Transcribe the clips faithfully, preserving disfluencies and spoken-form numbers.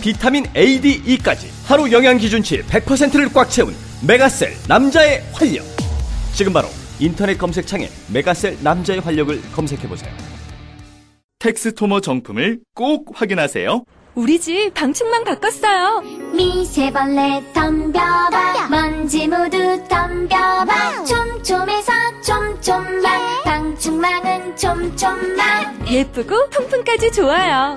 비타민 A, D, E까지 하루 영양기준치 백 퍼센트를 꽉 채운 메가셀 남자의 활력. 지금 바로 인터넷 검색창에 메가셀 남자의 활력을 검색해보세요. 텍스토머 정품을 꼭 확인하세요. 우리 집 방충망 바꿨어요. 미세벌레 덤벼봐, 먼지 모두 덤벼봐. 촘촘해서 촘촘망, 방충망은 촘촘망. 예쁘고 통풍까지 좋아요.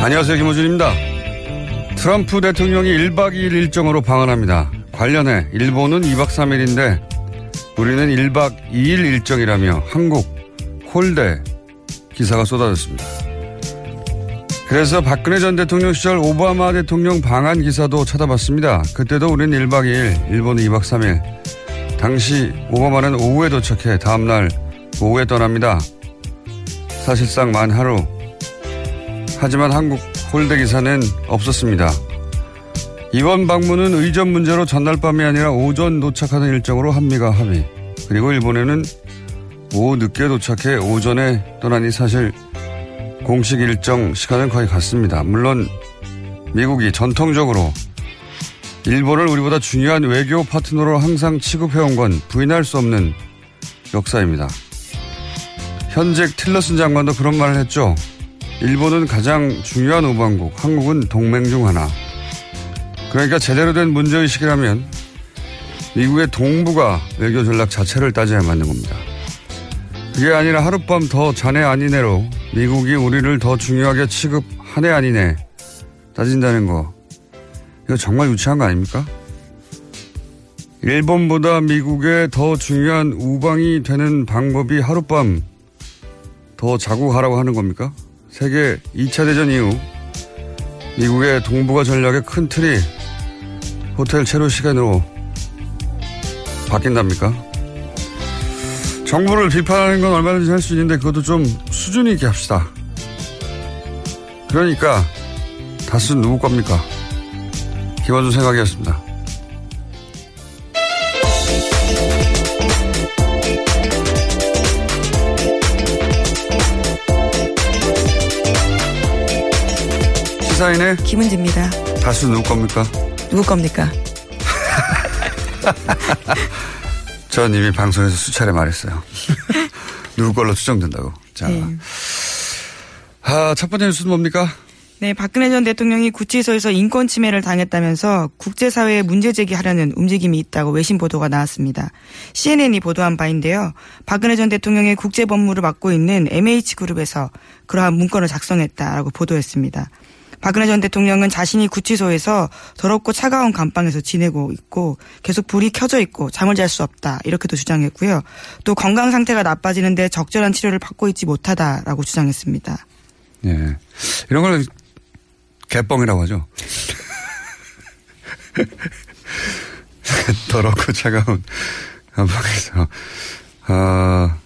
안녕하세요, 김원준입니다. 트럼프 대통령이 일박 이일 일정으로 방한합니다. 관련해 일본은 이박 삼일인데 우리는 일박 이일 일정이라며 한국 홀대 기사가 쏟아졌습니다. 그래서 박근혜 전 대통령 시절 오바마 대통령 방한 기사도 찾아봤습니다. 그때도 우리는 일박 이일, 일본은 이박 삼일. 당시 오바마는 오후에 도착해 다음날 오후에 떠납니다. 사실상 만 하루. 하지만 한국 홀대 기사는 없었습니다. 이번 방문은 의전 문제로 전날 밤이 아니라 오전 도착하는 일정으로 한미가 합의. 그리고 일본에는 오후 늦게 도착해 오전에 떠나니 사실 공식 일정 시간은 거의 같습니다. 물론 미국이 전통적으로 일본을 우리보다 중요한 외교 파트너로 항상 취급해온 건 부인할 수 없는 역사입니다. 현직 틸러슨 장관도 그런 말을 했죠. 일본은 가장 중요한 우방국, 한국은 동맹 중 하나. 그러니까 제대로 된 문제의식이라면 미국의 동부가 외교 전략 자체를 따져야 맞는 겁니다. 그게 아니라 하룻밤 더 자네 아니네로 미국이 우리를 더 중요하게 취급하네 아니네 따진다는 거, 이거 정말 유치한 거 아닙니까? 일본보다 미국의 더 중요한 우방이 되는 방법이 하룻밤 더 자고 가라고 하는 겁니까? 세계 이 차 대전 이후 미국의 동북아 전략의 큰 틀이 호텔 체류 시간으로 바뀐답니까? 정부를 비판하는 건 얼마든지 할 수 있는데 그것도 좀 수준 있게 합시다. 그러니까 다수 누구 겁니까? 김원준 생각이었습니다. 사인의 김은지입니다. 다수 누구 겁니까? 누구 겁니까? 전 이미 방송에서 수차례 말했어요. 누구 걸로 추정된다고. 자, 네. 아, 첫 번째 뉴스는 뭡니까? 네, 박근혜 전 대통령이 구치소에서 인권 침해를 당했다면서 국제사회에 문제 제기하려는 움직임이 있다고 외신 보도가 나왔습니다. 씨엔엔이 보도한 바인데요. 박근혜 전 대통령의 국제 법무를 맡고 있는 엠에이치 그룹에서 그러한 문건을 작성했다라고 보도했습니다. 박근혜 전 대통령은 자신이 구치소에서 더럽고 차가운 감방에서 지내고 있고 계속 불이 켜져 있고 잠을 잘 수 없다 이렇게도 주장했고요. 또 건강 상태가 나빠지는데 적절한 치료를 받고 있지 못하다라고 주장했습니다. 예, 이런 걸 개뻥이라고 하죠. 더럽고 차가운 감방에서. 아,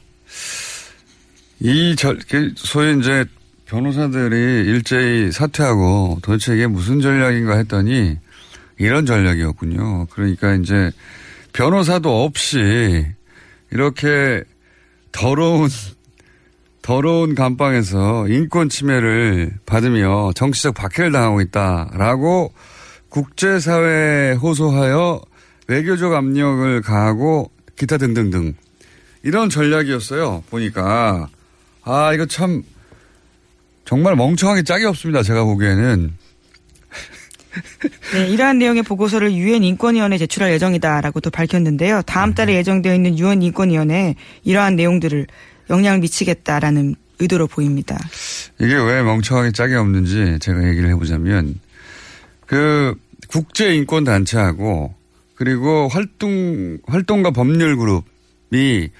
이 절, 소위 이제 변호사들이 일제히 사퇴하고 도대체 이게 무슨 전략인가 했더니 이런 전략이었군요. 그러니까 이제 변호사도 없이 이렇게 더러운 더러운 감방에서 인권 침해를 받으며 정치적 박해를 당하고 있다라고 국제사회에 호소하여 외교적 압력을 가하고 기타 등등등 이런 전략이었어요. 보니까 아 이거 참 정말 멍청하게 짝이 없습니다. 제가 보기에는. 네, 이러한 내용의 보고서를 유엔 인권위원회에 제출할 예정이다라고 또 밝혔는데요. 다음 달에 예정되어 있는 유엔 인권위원회에 이러한 내용들을 영향을 미치겠다라는 의도로 보입니다. 이게 왜 멍청하게 짝이 없는지 제가 얘기를 해보자면 그 국제인권단체하고 그리고 활동, 활동가 법률그룹이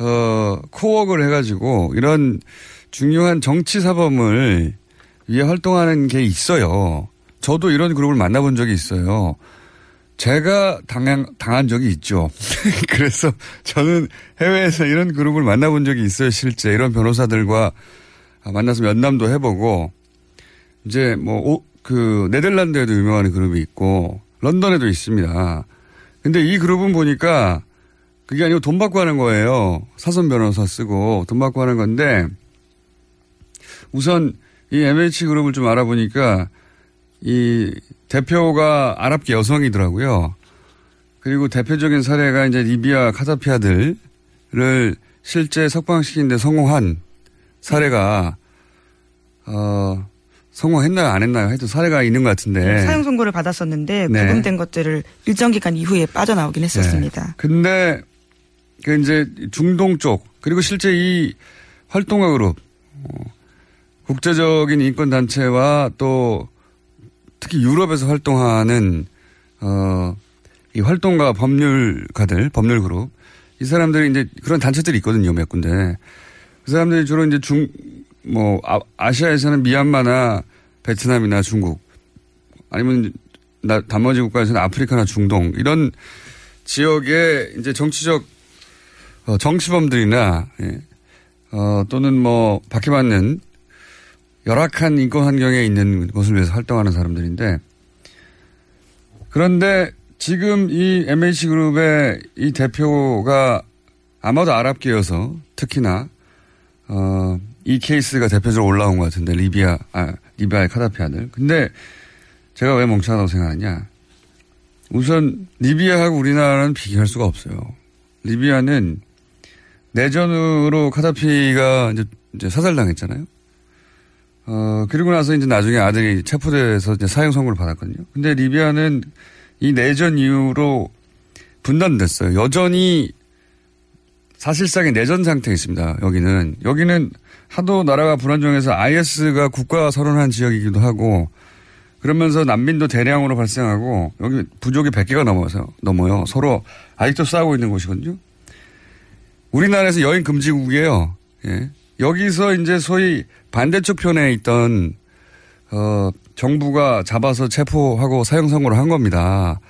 어, 코웍을 해가지고 이런 중요한 정치사범을 위해 활동하는 게 있어요. 저도 이런 그룹을 만나본 적이 있어요. 제가 당한, 당한 적이 있죠. 그래서 저는 해외에서 이런 그룹을 만나본 적이 있어요. 실제 이런 변호사들과 만나서 면담도 해보고 이제 뭐 그 네덜란드에도 유명한 그룹이 있고 런던에도 있습니다. 근데 이 그룹은 보니까 그게 아니고 돈 받고 하는 거예요. 사선 변호사 쓰고 돈 받고 하는 건데 우선 이 엠에이치 그룹을 좀 알아보니까 이 대표가 아랍계 여성이더라고요. 그리고 대표적인 사례가 이제 리비아 카다피 아들을 실제 석방시키는 데 성공한 사례가 어 성공했나요 안 했나요 하여튼 사례가 있는 것 같은데. 사형 선고를 받았었는데 네. 구금된 것들을 일정 기간 이후에 빠져나오긴 했었습니다. 네. 근데 그 이제 중동 쪽 그리고 실제 이 활동가 그룹 어, 국제적인 인권단체와 또 특히 유럽에서 활동하는 어, 이 활동가 법률가들, 법률그룹 이 사람들이 이제 그런 단체들이 있거든요, 몇 군데. 그 사람들이 주로 이제 중, 뭐 아, 아시아에서는 미얀마나 베트남이나 중국 아니면 나, 단머지 국가에서는 아프리카나 중동 이런 지역에 이제 정치적 어, 정치범들이나 예, 어, 또는 뭐 박해받는 열악한 인권 환경에 있는 곳을 위해서 활동하는 사람들인데 그런데 지금 이 엠에이치 그룹의 이 대표가 아마도 아랍계여서 특히나 어, 이 케이스가 대표적으로 올라온 것 같은데 리비아, 아, 리비아의 카다피 아들. 근데 제가 왜 멍청하다고 생각하냐. 우선 리비아하고 우리나라는 비교할 수가 없어요. 리비아는 내전으로 카다피가 이제, 이제 사살당했잖아요. 어, 그리고 나서 이제 나중에 아들이 체포돼서 이제 사형 선고를 받았거든요. 근데 리비아는 이 내전 이후로 분단됐어요. 여전히 사실상의 내전 상태에 있습니다. 여기는. 여기는 하도 나라가 불안정해서 아이에스가 국가 선언한 지역이기도 하고 그러면서 난민도 대량으로 발생하고 여기 부족이 백 개가 넘어서, 넘어요. 서로 아직도 싸우고 있는 곳이거든요. 우리나라에서 여행 금지국이에요. 예. 여기서 이제 소위 반대쪽 편에 있던 어, 정부가 잡아서 체포하고 사형 선고를 한 겁니다.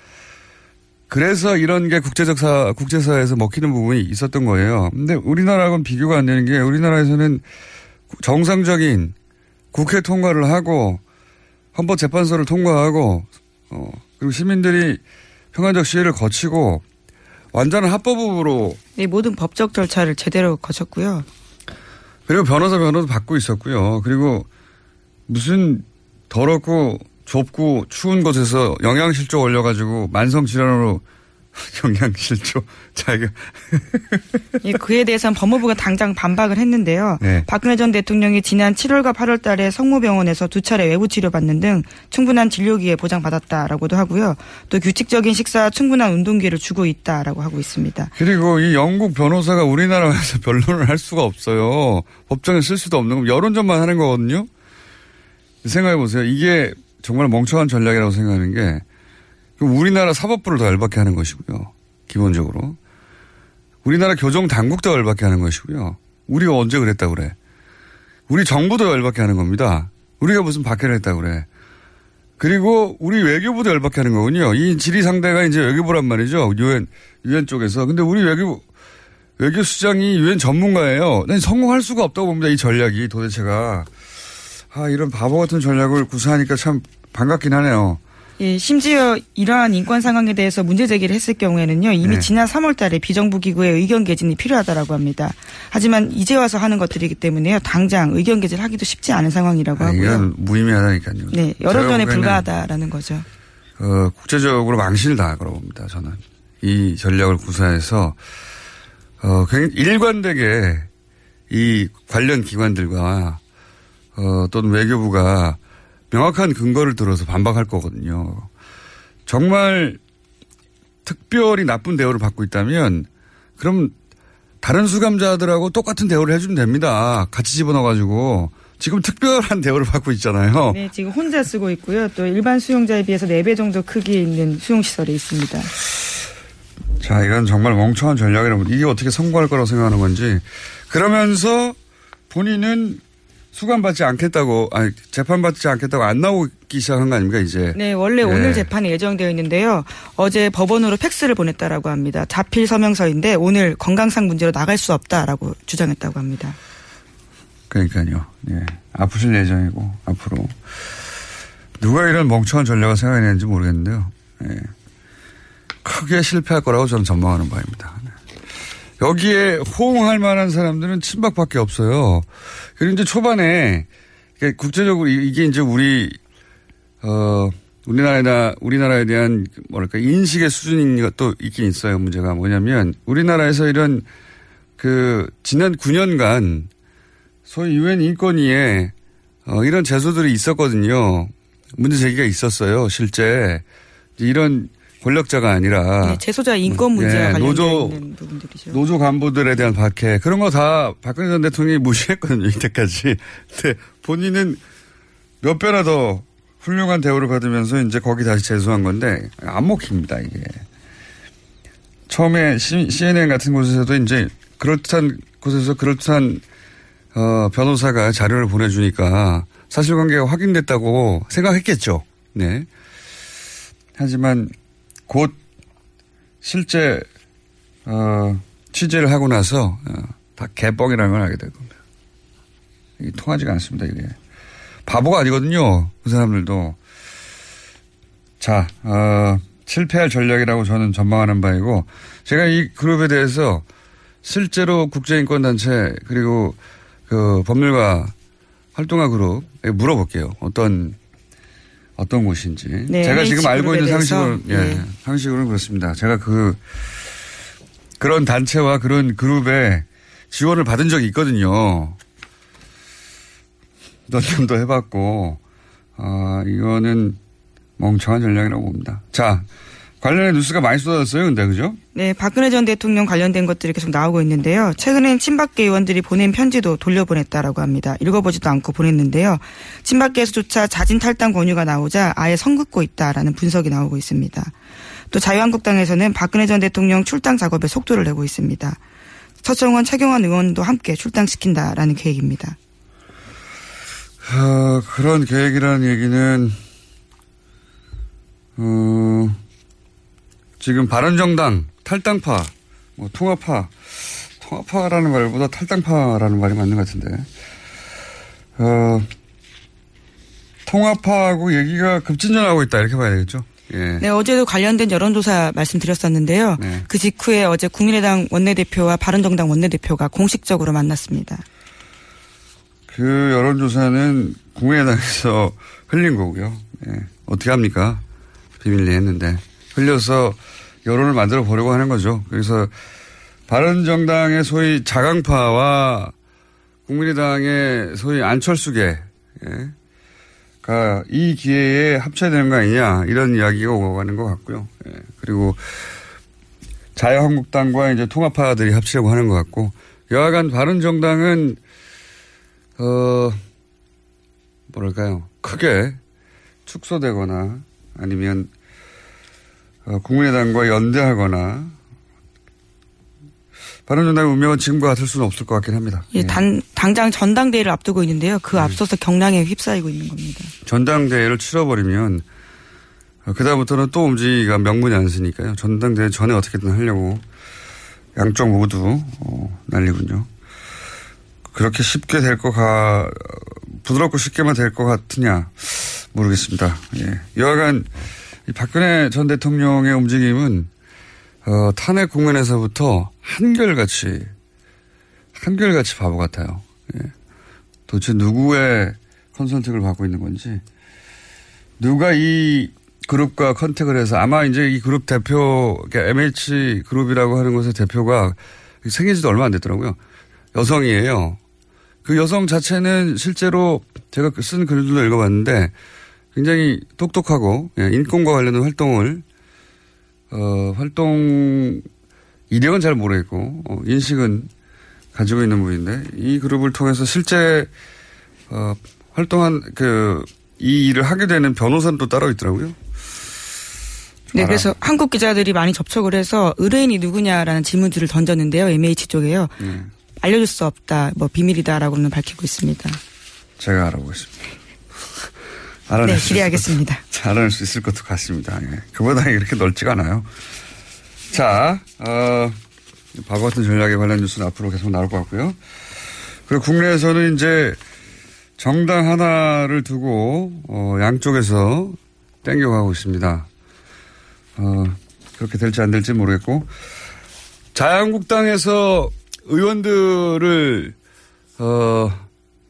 그래서 이런 게 국제적 사 국제사회에서 먹히는 부분이 있었던 거예요. 근데 우리나라하고는 비교가 안 되는 게 우리나라에서는 정상적인 국회 통과를 하고 헌법재판소를 통과하고 어, 그리고 시민들이 평화적 시위를 거치고 완전한 합법으로 네, 모든 법적 절차를 제대로 거쳤고요. 그리고 변호사 변호도 받고 있었고요. 그리고 무슨 더럽고 좁고 추운 곳에서 영양실조 올려가지고 만성질환으로 영양실조 자기가. 예, 그에 대해서는 법무부가 당장 반박을 했는데요. 네. 박근혜 전 대통령이 지난 칠월과 팔월 달에 성모병원에서 두 차례 외부 치료받는 등 충분한 진료기에 보장받았다라고도 하고요. 또 규칙적인 식사와 충분한 운동기를 주고 있다라고 하고 있습니다. 그리고 이 영국 변호사가 우리나라에서 변론을 할 수가 없어요. 법정에 쓸 수도 없는 건 여론전만 하는 거거든요. 생각해보세요. 이게 정말 멍청한 전략이라고 생각하는 게 우리나라 사법부를 더 열받게 하는 것이고요. 기본적으로. 우리나라 교정 당국도 열받게 하는 것이고요. 우리가 언제 그랬다고 그래. 우리 정부도 열받게 하는 겁니다. 우리가 무슨 박해를 했다고 그래. 그리고 우리 외교부도 열받게 하는 거군요. 이 질의상대가 이제 외교부란 말이죠. 유엔, 유엔 쪽에서. 근데 우리 외교부, 외교수장이 유엔 전문가예요. 난 성공할 수가 없다고 봅니다. 이 전략이 도대체가. 아, 이런 바보 같은 전략을 구사하니까 참 반갑긴 하네요. 예, 심지어 이러한 인권 상황에 대해서 문제 제기를 했을 경우에는요. 이미 네. 지난 삼월 달에 비정부 기구의 의견 개진이 필요하다라고 합니다. 하지만 이제 와서 하는 것들이기 때문에요. 당장 의견 개진을 하기도 쉽지 않은 상황이라고 아, 하고요. 이건 무의미하다니까요. 네, 여러 견에 불과하다라는 거죠. 어, 국제적으로 망신을 당할 거라고 봅니다. 저는. 이 전략을 구사해서 어, 일관되게 이 관련 기관들과 어, 또는 외교부가 명확한 근거를 들어서 반박할 거거든요. 정말 특별히 나쁜 대우를 받고 있다면 그럼 다른 수감자들하고 똑같은 대우를 해주면 됩니다. 같이 집어넣어가지고. 지금 특별한 대우를 받고 있잖아요. 네, 지금 혼자 쓰고 있고요. 또 일반 수용자에 비해서 네 배 정도 크기에 있는 수용시설에 있습니다. 자, 이건 정말 멍청한 전략이라고. 이게 어떻게 성공할 거라고 생각하는 건지. 그러면서 본인은 수감받지 않겠다고, 아니, 재판받지 않겠다고 안 나오기 시작한 거 아닙니까, 이제? 네, 원래 예. 오늘 재판이 예정되어 있는데요. 어제 법원으로 팩스를 보냈다라고 합니다. 자필 서명서인데 오늘 건강상 문제로 나갈 수 없다라고 주장했다고 합니다. 그러니까요. 예. 아프실 예정이고, 앞으로. 누가 이런 멍청한 전략을 생각해내는지 모르겠는데요. 예. 크게 실패할 거라고 저는 전망하는 바입니다. 여기에 호응할 만한 사람들은 친박밖에 없어요. 그리고 이제 초반에 그러니까 국제적으로 이게 이제 우리 어 우리나라에다 우리나라에 대한 뭐랄까 인식의 수준인 것도 있긴 있어요. 문제가 뭐냐면 우리나라에서 이런 그 지난 구 년간 소위 유엔 인권위에 어 이런 제소들이 있었거든요. 문제 제기가 있었어요. 실제 이런 권력자가 아니라. 네, 재소자 인권 문제와 네, 관련된 부분들이죠. 노조 간부들에 대한 박해. 그런 거 다 박근혜 전 대통령이 무시했거든요. 이때까지. 근데 본인은 몇 배나 더 훌륭한 대우를 받으면서 이제 거기 다시 재소한 건데 안 먹힙니다. 이게. 처음에 씨엔엔 같은 곳에서도 이제 그럴듯한 곳에서 그럴듯한 어, 변호사가 자료를 보내주니까 사실관계가 확인됐다고 생각했겠죠. 네. 하지만 곧 실제 어, 취재를 하고 나서 어, 다 개뻥이라는 걸 알게 될 겁니다. 이게 통하지가 않습니다. 이게 바보가 아니거든요. 그 사람들도. 자, 어, 실패할 전략이라고 저는 전망하는 바이고 제가 이 그룹에 대해서 실제로 국제인권단체 그리고 그 법률가 활동가 그룹에 물어볼게요. 어떤 어떤 곳인지. 네, 제가 지금 알고 있는 상식으로, 예, 네. 상식으로는 그렇습니다. 제가 그, 그런 단체와 그런 그룹에 지원을 받은 적이 있거든요. 면담도 해봤고, 아, 이거는 멍청한 전략이라고 봅니다. 자, 관련된 뉴스가 많이 쏟아졌어요, 근데, 그죠? 네, 박근혜 전 대통령 관련된 것들이 계속 나오고 있는데요. 최근엔 친박계 의원들이 보낸 편지도 돌려보냈다라고 합니다. 읽어보지도 않고 보냈는데요. 친박계에서조차 자진 탈당 권유가 나오자 아예 선긋고 있다라는 분석이 나오고 있습니다. 또 자유한국당에서는 박근혜 전 대통령 출당 작업에 속도를 내고 있습니다. 서청원, 최경환 의원도 함께 출당시킨다라는 계획입니다. 어, 그런 계획이라는 얘기는 어, 지금 바른정당. 탈당파, 뭐 통합파, 통합파라는 말보다 탈당파라는 말이 맞는 것 같은데. 어, 통합파하고 얘기가 급진전하고 있다 이렇게 봐야 되겠죠. 예. 네, 어제도 관련된 여론조사 말씀드렸었는데요. 네. 그 직후에 어제 국민의당 원내대표와 바른정당 원내대표가 공식적으로 만났습니다. 그 여론조사는 국민의당에서 흘린 거고요. 예. 어떻게 합니까? 비밀리 했는데. 흘려서 여론을 만들어 보려고 하는 거죠. 그래서 바른정당의 소위 자강파와 국민의당의 소위 안철수계가 예. 이 기회에 합쳐야 되는 거 아니냐 이런 이야기가 오가는 것 같고요. 예. 그리고 자유한국당과 이제 통합파들이 합치려고 하는 것 같고 여하간 바른정당은 어 뭐랄까요, 크게 축소되거나 아니면 국민의당과 연대하거나 바른정당의 운명은 지금과 같을 수는 없을 것 같긴 합니다. 예, 단, 당장 전당대회를 앞두고 있는데요. 그 앞서서 경랑에 휩싸이고 있는 겁니다. 전당대회를 치러버리면 그다음부터는 또 움직이기가 명분이 안 쓰니까요. 전당대회 전에 어떻게든 하려고 양쪽 모두 어, 난리군요. 그렇게 쉽게 될 것 같, 부드럽고 쉽게만 될 것 같으냐 모르겠습니다. 예. 여하간 이 박근혜 전 대통령의 움직임은 어, 탄핵 국면에서부터 한결같이, 한결같이 바보 같아요. 예. 도대체 누구의 컨설팅을 받고 있는 건지. 누가 이 그룹과 컨택을 해서, 아마 이제 이 그룹 대표, 그러니까 엠에이치 그룹이라고 하는 곳의 대표가 생긴지도 얼마 안 됐더라고요. 여성이에요. 그 여성 자체는 실제로 제가 쓴 글들도 읽어봤는데 굉장히 똑똑하고, 예, 인권과 관련된 활동을 어, 활동 이력은 잘 모르겠고 어, 인식은 가지고 있는 분인데 이 그룹을 통해서 실제 어, 활동한 그 이 일을 하게 되는 변호사는 또 따로 있더라고요. 네, 알아. 그래서 한국 기자들이 많이 접촉을 해서 의뢰인이 누구냐라는 질문지를 던졌는데요. 엠에이치 쪽에요. 네. 알려줄 수 없다, 뭐 비밀이다라고는 밝히고 있습니다. 제가 알아보겠습니다. 네, 기대하겠습니다. 잘 알아낼 수 있을 것도 같습니다. 예. 그보다 이렇게 넓지가 않아요. 자, 어, 바보 같은 전략에 관련 뉴스는 앞으로 계속 나올 것 같고요. 그리고 국내에서는 이제 정당 하나를 두고 어, 양쪽에서 땡겨가고 있습니다. 어, 그렇게 될지 안 될지 모르겠고, 자유한국당에서 의원들을 어,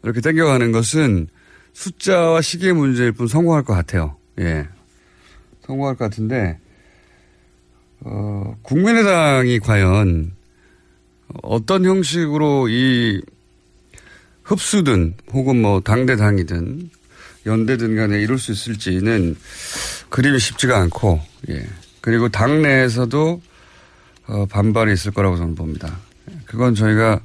이렇게 땡겨가는 것은 숫자와 시기의 문제일 뿐 성공할 것 같아요. 예. 성공할 것 같은데, 어, 국민의당이 과연 어떤 형식으로 이 흡수든 혹은 뭐 당대당이든 연대든 간에 이룰 수 있을지는 그림이 쉽지가 않고, 예. 그리고 당내에서도 어, 반발이 있을 거라고 저는 봅니다. 그건 저희가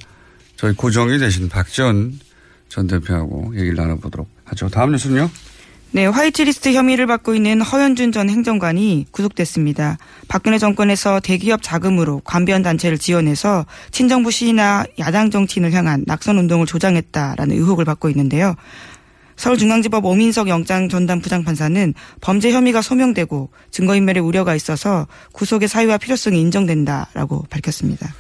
저희 고정이 되신 박지원 전 대표하고 얘기를 나눠보도록 하죠. 다음 뉴스는요? 네, 화이트리스트 혐의를 받고 있는 허현준 전 행정관이 구속됐습니다. 박근혜 정권에서 대기업 자금으로 관변단체를 지원해서 친정부 시위나 야당 정치인을 향한 낙선운동을 조장했다라는 의혹을 받고 있는데요. 서울중앙지법 오민석 영장 전담 부장판사는 범죄 혐의가 소명되고 증거인멸의 우려가 있어서 구속의 사유와 필요성이 인정된다라고 밝혔습니다.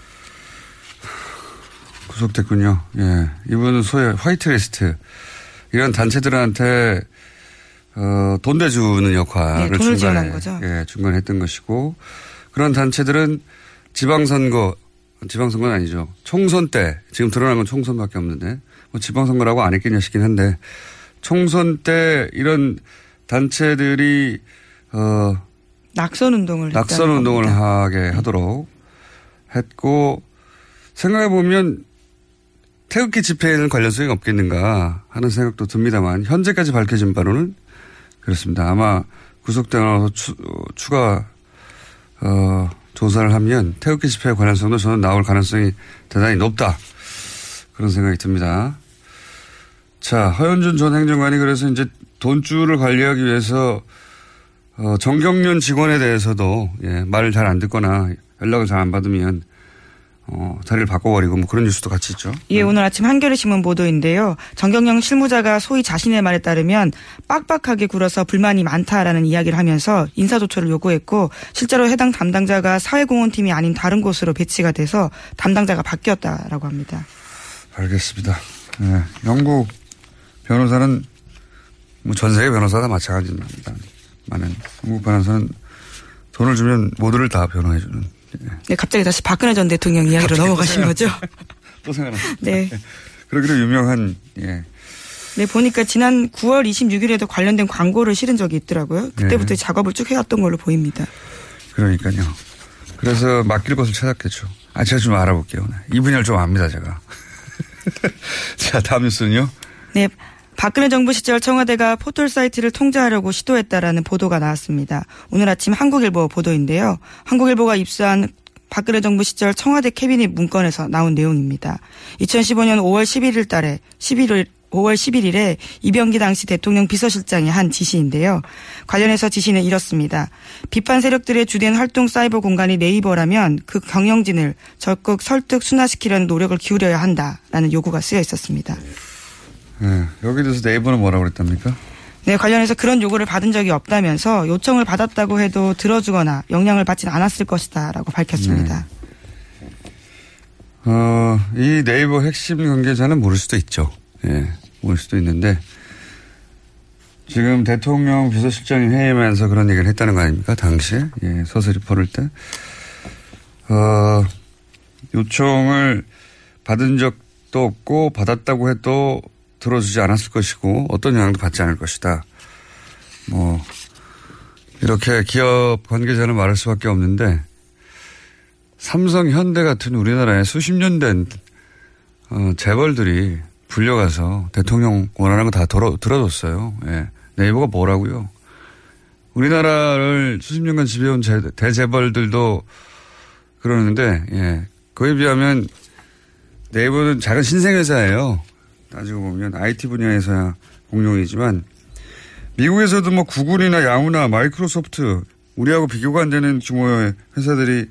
구속됐군요. 예. 이분은 소위 화이트리스트, 이런 단체들한테 어, 돈 대주는 역할을, 네, 돈을 지원한 거죠. 예, 중간에 했던 것이고, 그런 단체들은 지방선거, 지방선거는 아니죠, 총선 때, 지금 드러난 건 총선밖에 없는데 뭐 지방선거라고 안 했겠냐 싶긴 한데, 총선 때 이런 단체들이 어, 낙선운동을 낙선운동을 하게 하도록 했고, 생각해보면 태극기 집회에는 관련성이 없겠는가 하는 생각도 듭니다만, 현재까지 밝혀진 바로는 그렇습니다. 아마 구속되어서 추가 어, 조사를 하면 태극기 집회의 관련성도 저는 나올 가능성이 대단히 높다, 그런 생각이 듭니다. 자, 허현준 전 행정관이 그래서 이제 돈줄을 관리하기 위해서 어, 정경련 직원에 대해서도, 예, 말을 잘 안 듣거나 연락을 잘 안 받으면 어, 자리를 바꿔버리고 뭐 그런 뉴스도 같이 있죠. 예, 네. 오늘 아침 한겨레신문 보도인데요. 정경영 실무자가 소위 자신의 말에 따르면 빡빡하게 굴어서 불만이 많다라는 이야기를 하면서 인사조처를 요구했고, 실제로 해당 담당자가 사회공헌팀이 아닌 다른 곳으로 배치가 돼서 담당자가 바뀌었다라고 합니다. 알겠습니다. 네. 영국 변호사는 뭐 전 세계 변호사가 마찬가지입니다. 많은 영국 변호사는 돈을 주면 모두를 다 변호해주는. 네, 갑자기 다시 박근혜 전 대통령 이야기로 넘어가신 거죠? 또 생각났어요. 네. 그러기로 유명한, 예. 네, 보니까 지난 구월 이십육일에도 관련된 광고를 실은 적이 있더라고요. 그때부터, 예, 작업을 쭉 해왔던 걸로 보입니다. 그러니까요. 그래서 맡길 것을 찾았겠죠. 아, 제가 좀 알아볼게요. 이 분야를 좀 압니다, 제가. 자, 다음 뉴스는요? 네. 박근혜 정부 시절 청와대가 포털 사이트를 통제하려고 시도했다라는 보도가 나왔습니다. 오늘 아침 한국일보 보도인데요. 한국일보가 입수한 박근혜 정부 시절 청와대 캐비닛 문건에서 나온 내용입니다. 이천십오년 오월 십일일 달에 11일 오월 십일일에 이병기 당시 대통령 비서실장이 한 지시인데요. 관련해서 지시는 이렇습니다. 비판 세력들의 주된 활동 사이버 공간이 네이버라면 그 경영진을 적극 설득 순화시키려는 노력을 기울여야 한다라는 요구가 쓰여 있었습니다. 네, 여기 대해서 네이버는 뭐라고 그랬답니까? 네, 관련해서 그런 요구를 받은 적이 없다면서 요청을 받았다고 해도 들어주거나 영향을 받지는 않았을 것이다 라고 밝혔습니다. 네. 어, 이 네이버 핵심 관계자는 모를 수도 있죠. 예, 모를 수도 있는데 지금 대통령 비서실장이 회의하면서 그런 얘기를 했다는 거 아닙니까? 당시에 예, 서슬이 퍼를 때 어, 요청을 받은 적도 없고 받았다고 해도 들어주지 않았을 것이고 어떤 영향도 받지 않을 것이다. 뭐 이렇게 기업 관계자는 말할 수밖에 없는데 삼성, 현대 같은 우리나라의 수십 년 된 어, 재벌들이 불려가서 대통령 원하는 거 다 들어줬어요. 예. 네이버가 뭐라고요? 우리나라를 수십 년간 지배해온 제, 대재벌들도 그러는데 예. 그에 비하면 네이버는 작은 신생회사예요. 따지고 보면 아이티 분야에서야 공룡이지만 미국에서도 뭐 구글이나 야후나 마이크로소프트 우리하고 비교가 안 되는 규모의 회사들이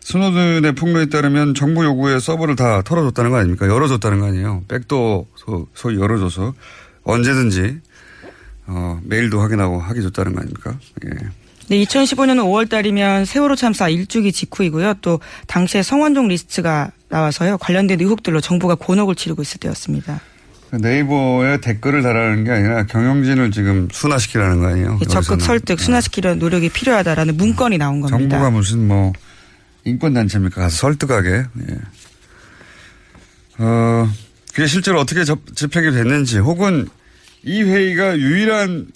스노든의 폭로에 따르면 정부 요구에 서버를 다 털어줬다는 거 아닙니까? 열어줬다는 거 아니에요. 백도 소위 열어줘서 언제든지 어, 메일도 확인하고 하기 좋다는 거 아닙니까? 예. 네, 이천십오년 오월달이면 세월호 참사 일주기 직후이고요. 또 당시에 성완종 리스트가 나와서요. 관련된 의혹들로 정부가 곤혹을 치르고 있을 때였습니다. 네이버에 댓글을 달라는 게 아니라 경영진을 지금 순화시키라는 거 아니에요? 적극 여기서는. 설득, 순화시키려는 노력이 필요하다라는 문건이 나온 겁니다. 정부가 무슨 뭐 인권단체입니까? 가서 설득하게. 예. 어, 그게 실제로 어떻게 접, 집행이 됐는지 혹은 이 회의가 유일한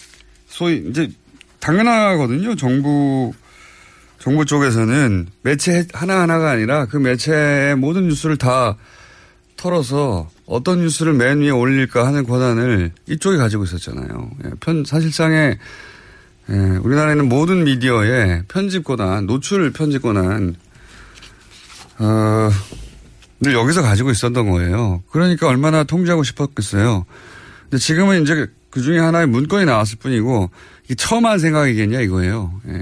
소위 이제 당연하거든요. 정부 정부 쪽에서는 매체 하나하나가 아니라 그 매체의 모든 뉴스를 다 털어서 어떤 뉴스를 맨 위에 올릴까 하는 권한을 이쪽이 가지고 있었잖아요. 예. 편 사실상의 예, 우리나라에는 모든 미디어의 편집 권한, 노출 편집 권한 어, 늘 여기서 가지고 있었던 거예요. 그러니까 얼마나 통제하고 싶었겠어요. 근데 지금은 이제 그 중에 하나의 문건이 나왔을 뿐이고, 이게 처음한 생각이겠냐 이거예요. 예.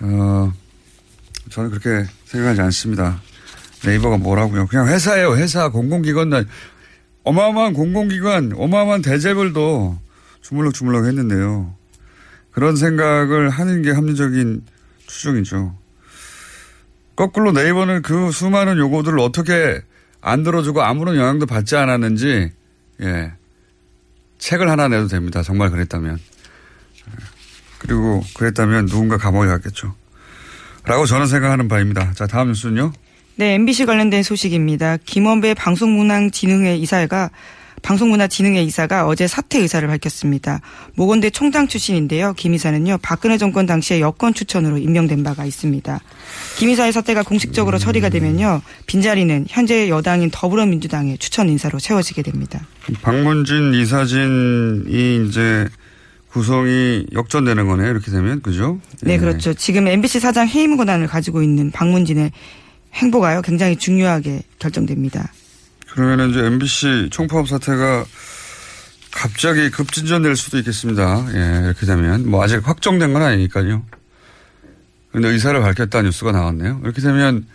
어, 저는 그렇게 생각하지 않습니다. 네이버가 뭐라고요? 그냥 회사예요, 회사. 공공기관, 어마어마한 공공기관, 어마어마한 대재벌도 주물럭 주물럭 했는데요. 그런 생각을 하는 게 합리적인 추정이죠. 거꾸로 네이버는 그 수많은 요구들을 어떻게 안 들어주고 아무런 영향도 받지 않았는지 예, 책을 하나 내도 됩니다. 정말 그랬다면. 그리고 그랬다면 누군가 감옥에 갔겠죠. 라고 저는 생각하는 바입니다. 자, 다음 뉴스는요. 네, 엠비씨 관련된 소식입니다. 김원배 방송문화진흥회 이사회가 방송문화진흥회 이사가 어제 사퇴 의사를 밝혔습니다. 모건대 총장 출신인데요. 김 이사는요. 박근혜 정권 당시에 여권 추천으로 임명된 바가 있습니다. 김 이사의 사퇴가 공식적으로 음. 처리가 되면요. 빈자리는 현재 여당인 더불어민주당의 추천 인사로 채워지게 됩니다. 박문진 이사진이 이제 구성이 역전되는 거네요. 이렇게 되면. 그죠? 네, 예. 그렇죠. 지금 엠비씨 사장 해임 권한을 가지고 있는 박문진의 행보가요. 굉장히 중요하게 결정됩니다. 그러면 이제 엠비씨 총파업 사태가 갑자기 급진전될 수도 있겠습니다. 예, 이렇게 되면. 뭐 아직 확정된 건 아니니까요. 그런데 의사를 밝혔다는 뉴스가 나왔네요. 이렇게 되면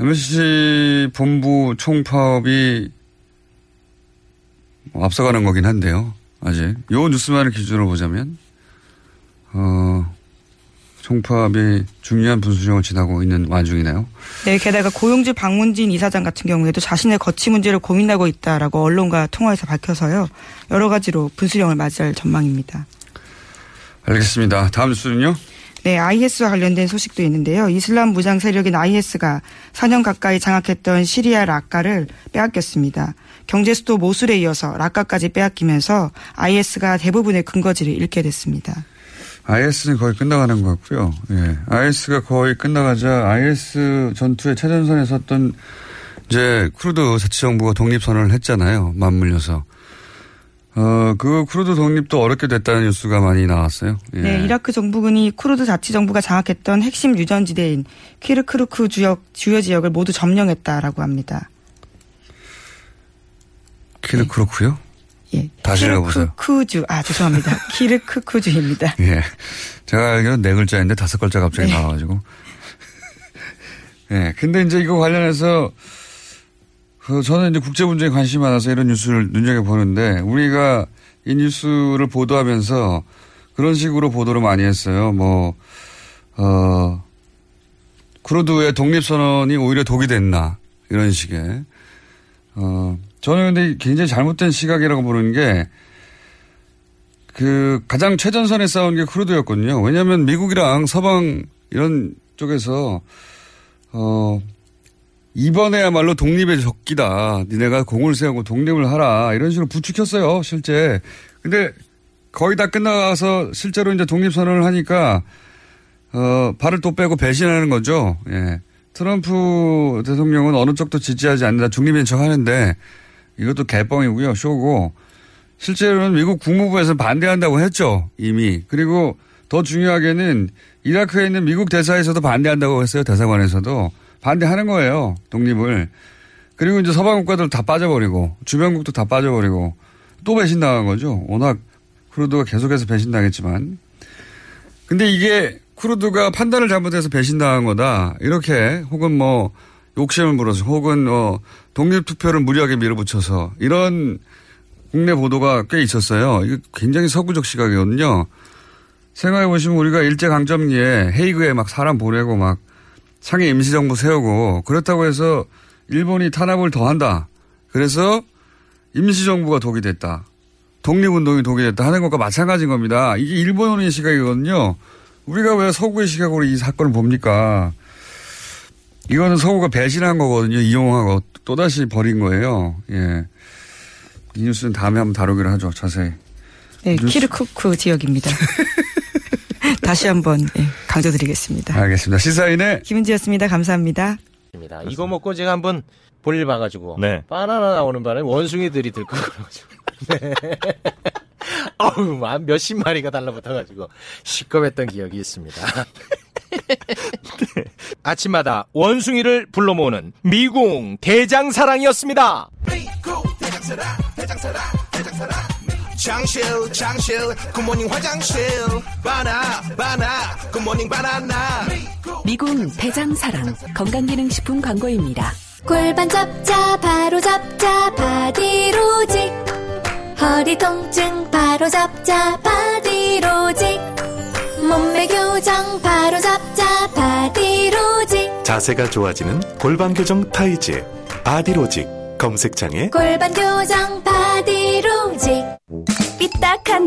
엠비씨 본부 총파업이 뭐 앞서가는 거긴 한데요. 아직. 요 뉴스만을 기준으로 보자면, 어, 총파업이 중요한 분수령을 지나고 있는 와중이네요. 네, 게다가 고용주 박문진 이사장 같은 경우에도 자신의 거취 문제를 고민하고 있다라고 언론과 통화에서 밝혀서요. 여러 가지로 분수령을 맞이할 전망입니다. 알겠습니다. 다음 뉴스는요? 네, 아이에스와 관련된 소식도 있는데요. 이슬람 무장 세력인 아이에스가 사 년 가까이 장악했던 시리아 라카를 빼앗겼습니다. 경제 수도 모술에 이어서 라카까지 빼앗기면서 아이에스가 대부분의 근거지를 잃게 됐습니다. 아이에스는 거의 끝나가는 것 같고요. 예. 아이에스가 거의 끝나가자 아이에스 전투의 최전선에 섰던 이제 쿠르드 자치정부가 독립선언을 했잖아요. 맞물려서. 어, 그 쿠르드 독립도 어렵게 됐다는 뉴스가 많이 나왔어요. 예. 네, 이라크 정부군이 쿠르드 자치정부가 장악했던 핵심 유전지대인 키르쿠크 주역, 주요 지역을 모두 점령했다라고 합니다. 키르쿠르크요? 예. 다시 읽어보세요. 키르쿠크주. 아, 죄송합니다. 키르쿠크주입니다. 예. 제가 알기로는 네 글자인데 다섯 글자 갑자기 네. 나와가지고. 예. 근데 이제 이거 관련해서 저는 이제 국제 문제에 관심이 많아서 이런 뉴스를 눈여겨보는데 우리가 이 뉴스를 보도하면서 그런 식으로 보도를 많이 했어요. 뭐, 어, 쿠르드의 독립선언이 오히려 독이 됐나. 이런 식의. 어, 저는 근데 굉장히 잘못된 시각이라고 보는 게 그 가장 최전선에 싸운 게 쿠르드였거든요. 왜냐하면 미국이랑 서방 이런 쪽에서 어, 이번에야말로 독립의 적기다. 니네가 공을 세우고 독립을 하라. 이런 식으로 부추겼어요. 실제. 근데 거의 다 끝나가서 실제로 이제 독립선언을 하니까, 어, 발을 또 빼고 배신하는 거죠. 예. 트럼프 대통령은 어느 쪽도 지지하지 않는다. 중립인 척 하는데 이것도 개뻥이고요. 쇼고. 실제로는 미국 국무부에서 반대한다고 했죠. 이미. 그리고 더 중요하게는 이라크에 있는 미국 대사에서도 반대한다고 했어요. 대사관에서도. 반대하는 거예요. 독립을. 그리고 이제 서방 국가들 다 빠져버리고 주변국도 다 빠져버리고 또 배신당한 거죠. 워낙 쿠르드가 계속해서 배신당했지만. 근데 이게 쿠르드가 판단을 잘못해서 배신당한 거다. 이렇게 혹은 뭐 욕심을 부려서 혹은 어 독립투표를 무리하게 밀어붙여서 이런 국내 보도가 꽤 있었어요. 이게 굉장히 서구적 시각이거든요. 생각해 보시면 우리가 일제강점기에 헤이그에 막 사람 보내고 막 상해 임시정부 세우고 그렇다고 해서 일본이 탄압을 더한다. 그래서 임시정부가 독이 됐다. 독립운동이 독이 됐다 하는 것과 마찬가지인 겁니다. 이게 일본의 시각이거든요. 우리가 왜 서구의 시각으로 이 사건을 봅니까? 이거는 서구가 배신한 거거든요. 이용하고 또다시 버린 거예요. 예. 이 뉴스는 다음에 한번 다루기로 하죠. 자세히. 네, 뉴스. 키르쿠크 지역입니다. 다시 한번 강조드리겠습니다. 알겠습니다. 시사인의 김은지였습니다. 감사합니다. 이거 먹고 제가 한번 볼일 봐가지고 네. 바나나 나오는 바람에 원숭이들이 들고 그러죠. 네. 아우, 몇십 마리가 달라붙어가지고 시끄럽던 기억이 있습니다. 네. 아침마다 원숭이를 불러 모으는 미궁 대장사랑이었습니다. 미궁 대장사랑, 대장사랑, 대장사랑. 장실, 장실, 굿모닝 화장실. 바나, 바나, 굿모닝 바나나. 미궁 대장사랑 건강기능식품 광고입니다. 골반 잡자, 바로 잡자, 바디로직. 허리 통증 바로 잡자 바디로직. 몸매 교정 바로 잡자 바디로직. 자세가 좋아지는 골반 교정 타이즈 바디로직. 검색창에 골반 교정 바디로직. 삐딱한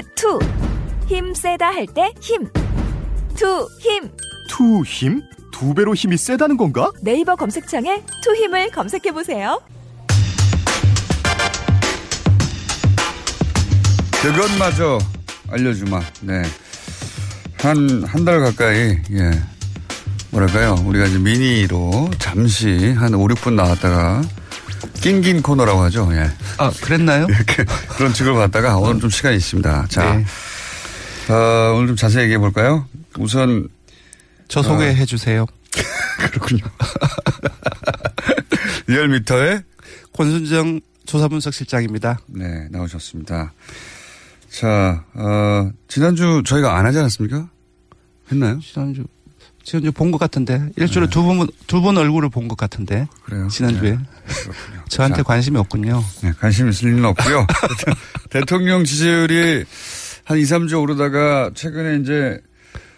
투. 힘 세다 할 때 힘. 투 힘. 투 힘? 두 배로 힘이 세다는 건가? 네이버 검색창에 투 힘을 검색해보세요. 그것마저 알려주마. 네. 한, 한 달 가까이, 예. 뭐랄까요. 우리가 이제 미니로 잠시 한 오, 육 분 나왔다가 낑긴 코너라고 하죠. 예. 아, 그랬나요? 이렇게 그런 측을 봤다가 오늘 좀 시간이 있습니다. 자, 네. 어, 오늘 좀 자세히 얘기해 볼까요? 우선. 저 소개해 어. 주세요. 그렇군요. 리얼미터의 권순정 조사분석 실장입니다. 네, 나오셨습니다. 자, 어, 지난주 저희가 안 하지 않았습니까? 했나요? 지난주. 지난주 본 것 같은데. 일주일에 네. 두 번, 두 번 얼굴을 본 것 같은데. 그래요? 지난주에. 네. 저한테 자, 관심이 없군요. 네, 관심 있을 리는 없고요. 대통령 지지율이 한 이, 삼 주 오르다가 최근에 이제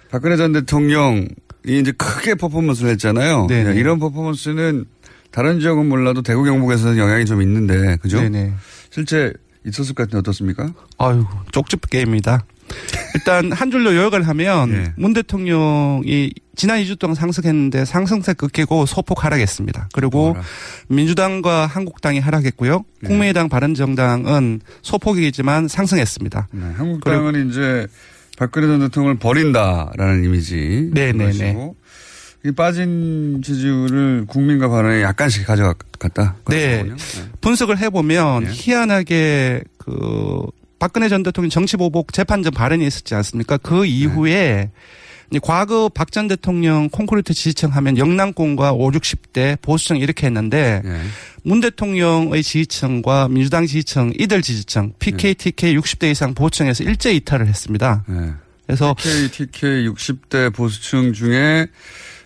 박근혜 전 대통령이 이제 크게 퍼포먼스를 했잖아요. 네네. 이런 퍼포먼스는 다른 지역은 몰라도 대구 경북에서는 영향이 좀 있는데, 그죠? 네네. 실제 있었을 것 같은데 어떻습니까? 아유, 쪽집게입니다. 일단 한 줄로 요약을 하면 네. 문 대통령이 지난 이 주 동안 상승했는데 상승세 극히고 소폭 하락했습니다. 그리고 어라. 민주당과 한국당이 하락했고요. 네. 국민의당, 바른정당은 소폭이지만 상승했습니다. 네. 한국당은 이제 박근혜 전 대통령을 버린다라는 이미지. 네네네. 이 빠진 지지율을 국민과 바른에 약간씩 가져갔다. 네. 네. 분석을 해보면 네. 희한하게 그 박근혜 전 대통령 정치보복 재판 전 발언이 있었지 않습니까? 그 이후에 네. 과거 박 전 대통령 콘크리트 지지층 하면 영남권과 오십, 육십 대 보수층 이렇게 했는데 네. 문 대통령의 지지층과 민주당 지지층, 이들 지지층, 피케이, 티케이 육십 대 이상 보수층에서 일제 이탈을 했습니다. 네. 그래서 피케이, 티케이 육십 대 보수층 중에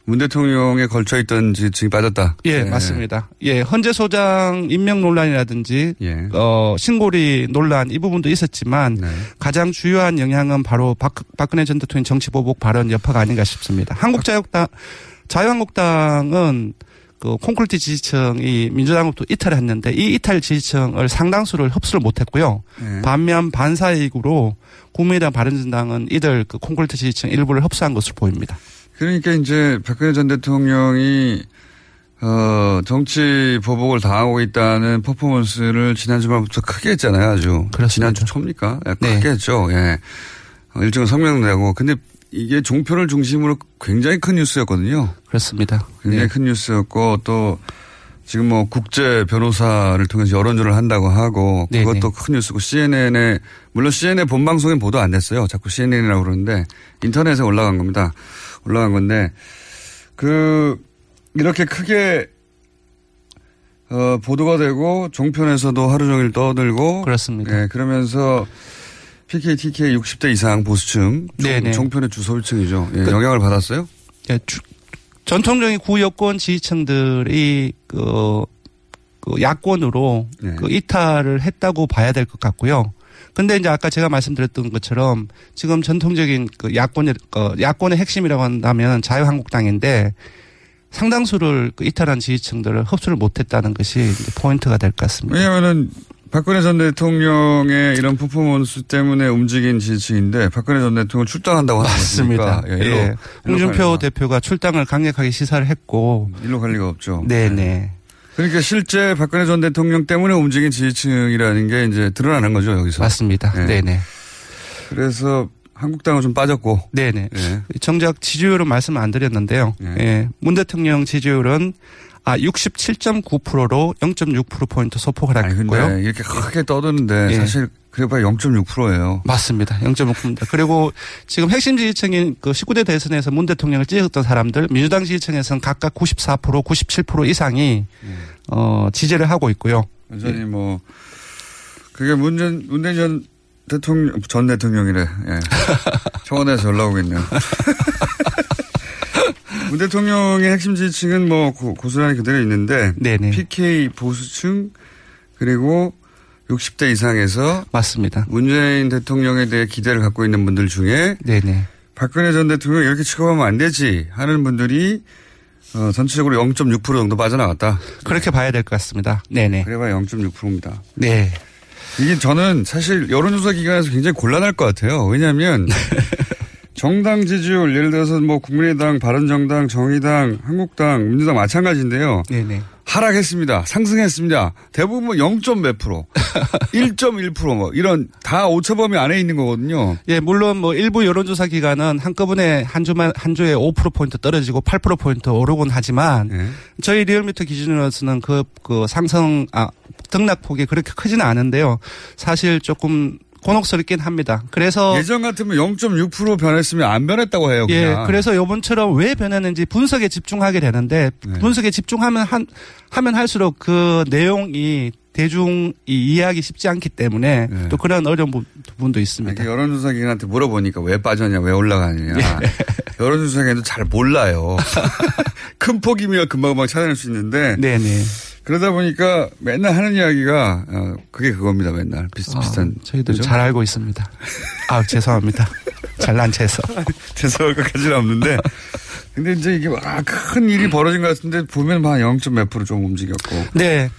문 대통령에 걸쳐있던 지지층이 빠졌다. 예, 네. 맞습니다. 예, 헌재 소장 임명 논란이라든지 예. 어, 신고리 논란 이 부분도 있었지만 네. 가장 주요한 영향은 바로 박, 박근혜 전 대통령 정치보복 발언 여파가 아닌가 싶습니다. 한국자유한국당, 자유한국당은 그 콘크리트 지지층이 민주당으로부터 이탈했는데 이 이탈 지지층을 상당수를 흡수를 못했고요. 네. 반면 반사이익으로 국민의당 바른정당은 이들 그 콘크리트 지지층 일부를 흡수한 것으로 보입니다. 그러니까 이제 박근혜 전 대통령이 어 정치 보복을 당하고 있다는 퍼포먼스를 지난 주말부터 크게 했잖아요. 아주. 그렇습니다. 지난주 초입니까? 네. 크게 했죠. 예. 일종의 성명 내고. 근데 이게 종편을 중심으로 굉장히 큰 뉴스였거든요. 그렇습니다. 굉장히 네. 큰 뉴스였고 또 지금 뭐 국제 변호사를 통해서 여론조를 한다고 하고 그것도 네네. 큰 뉴스고 씨엔엔에 물론 씨엔엔 본방송엔 보도 안 됐어요. 자꾸 씨엔엔이라고 그러는데 인터넷에 올라간 겁니다. 올라간 건데 그 이렇게 크게 어 보도가 되고 종편에서도 하루 종일 떠들고 그렇습니다. 예, 그러면서 피케이, 티케이 육십 대 이상 보수층 종, 종편의 주소일층이죠. 예, 그, 영향을 받았어요? 예, 주, 전통적인 구여권 지지층들이 그, 그 야권으로 예. 그 이탈을 했다고 봐야 될 것 같고요. 근데 이제 아까 제가 말씀드렸던 것처럼 지금 전통적인 그 야권의, 야권의 핵심이라고 한다면 자유한국당인데 상당수를 그 이탈한 지지층들을 흡수를 못했다는 것이 이제 포인트가 될 것 같습니다. 왜냐면은 박근혜 전 대통령의 이런 퍼포먼스 때문에 움직인 지지층인데 박근혜 전 대통령 출당한다고 하는 것입니까? 맞습니다. 예, 예. 홍준표 대표가 출당을 강력하게 시사를 했고. 일로 갈 리가 없죠. 네네. 네. 그러니까 실제 박근혜 전 대통령 때문에 움직인 지지층이라는 게 이제 드러나는 거죠, 여기서. 맞습니다. 예. 네네. 그래서 한국당은 좀 빠졌고. 네네. 예. 정작 지지율은 말씀을 안 드렸는데요. 예. 예. 문 대통령 지지율은 아 육십칠 점 구 퍼센트로 영점 육 퍼센트포인트 소폭 하락했고요. 이렇게 크게 떠드는데 예. 사실 그래봐야 영점 육 퍼센트예요. 맞습니다. 영점 육 퍼센트입니다. 그리고 지금 핵심 지지층인 그 십구 대 대선에서 문 대통령을 찢었던 사람들 민주당 지지층에서는 각각 구십사 퍼센트, 구십칠 퍼센트 이상이 예. 어, 지지를 하고 있고요. 완전히 예. 뭐 그게 문전, 문대전 대통령, 전 대통령이래. 예. 청와대에서 연락 오고 있네요. 문 대통령의 핵심 지지층은 뭐 고스란히 그대로 있는데 네네. 피케이 보수층 그리고 육십 대 이상에서 맞습니다. 문재인 대통령에 대해 기대를 갖고 있는 분들 중에 네네. 박근혜 전 대통령 이렇게 취급하면 안 되지 하는 분들이 어, 전체적으로 영점 육 퍼센트 정도 빠져나갔다. 그렇게 봐야 될 것 같습니다. 네네. 그래봐야 영점 육 퍼센트입니다. 네. 이게 저는 사실 여론조사 기관에서 굉장히 곤란할 것 같아요. 왜냐하면 정당 지지율 예를 들어서 뭐 국민의당, 바른정당, 정의당, 한국당, 민주당 마찬가지인데요. 네네. 하락했습니다. 상승했습니다. 대부분 뭐 영점 몇 프로, 일점 일 퍼센트 뭐 이런 다 오차범위 안에 있는 거거든요. 예, 물론 뭐 일부 여론조사 기관은 한꺼번에 한 주만 한 주에 오 퍼센트 포인트 떨어지고 팔 퍼센트 포인트 오르곤 하지만 네. 저희 리얼미터 기준으로서는 그, 그 상승 아 등락폭이 그렇게 크지는 않은데요. 사실 조금 곤혹스럽긴 합니다. 그래서 예전 같으면 영점 육 퍼센트 변했으면 안 변했다고 해요. 그냥. 예, 그래서 이번처럼 왜 변했는지 분석에 집중하게 되는데 네. 분석에 집중하면 한, 하면 할수록 그 내용이 대중이 이해하기 쉽지 않기 때문에 네. 또 그런 어려운 부분도 있습니다. 여론조사 기관한테 물어보니까 왜 빠졌냐, 왜 올라가느냐. 예. 여론조사 기관도 잘 몰라요. 큰 폭이면 금방금방 찾아낼 수 있는데. 네네. 그러다 보니까 맨날 하는 이야기가 어, 그게 그겁니다. 맨날 비슷비슷한. 어, 저희들이 잘 알고 있습니다. 아 죄송합니다. 잘난 죄송. 죄송할 것까지는 없는데. 근데 이제 이게 막 큰 일이 벌어진 것 같은데 보면 한 영 점 몇 프로 좀 움직였고. 네.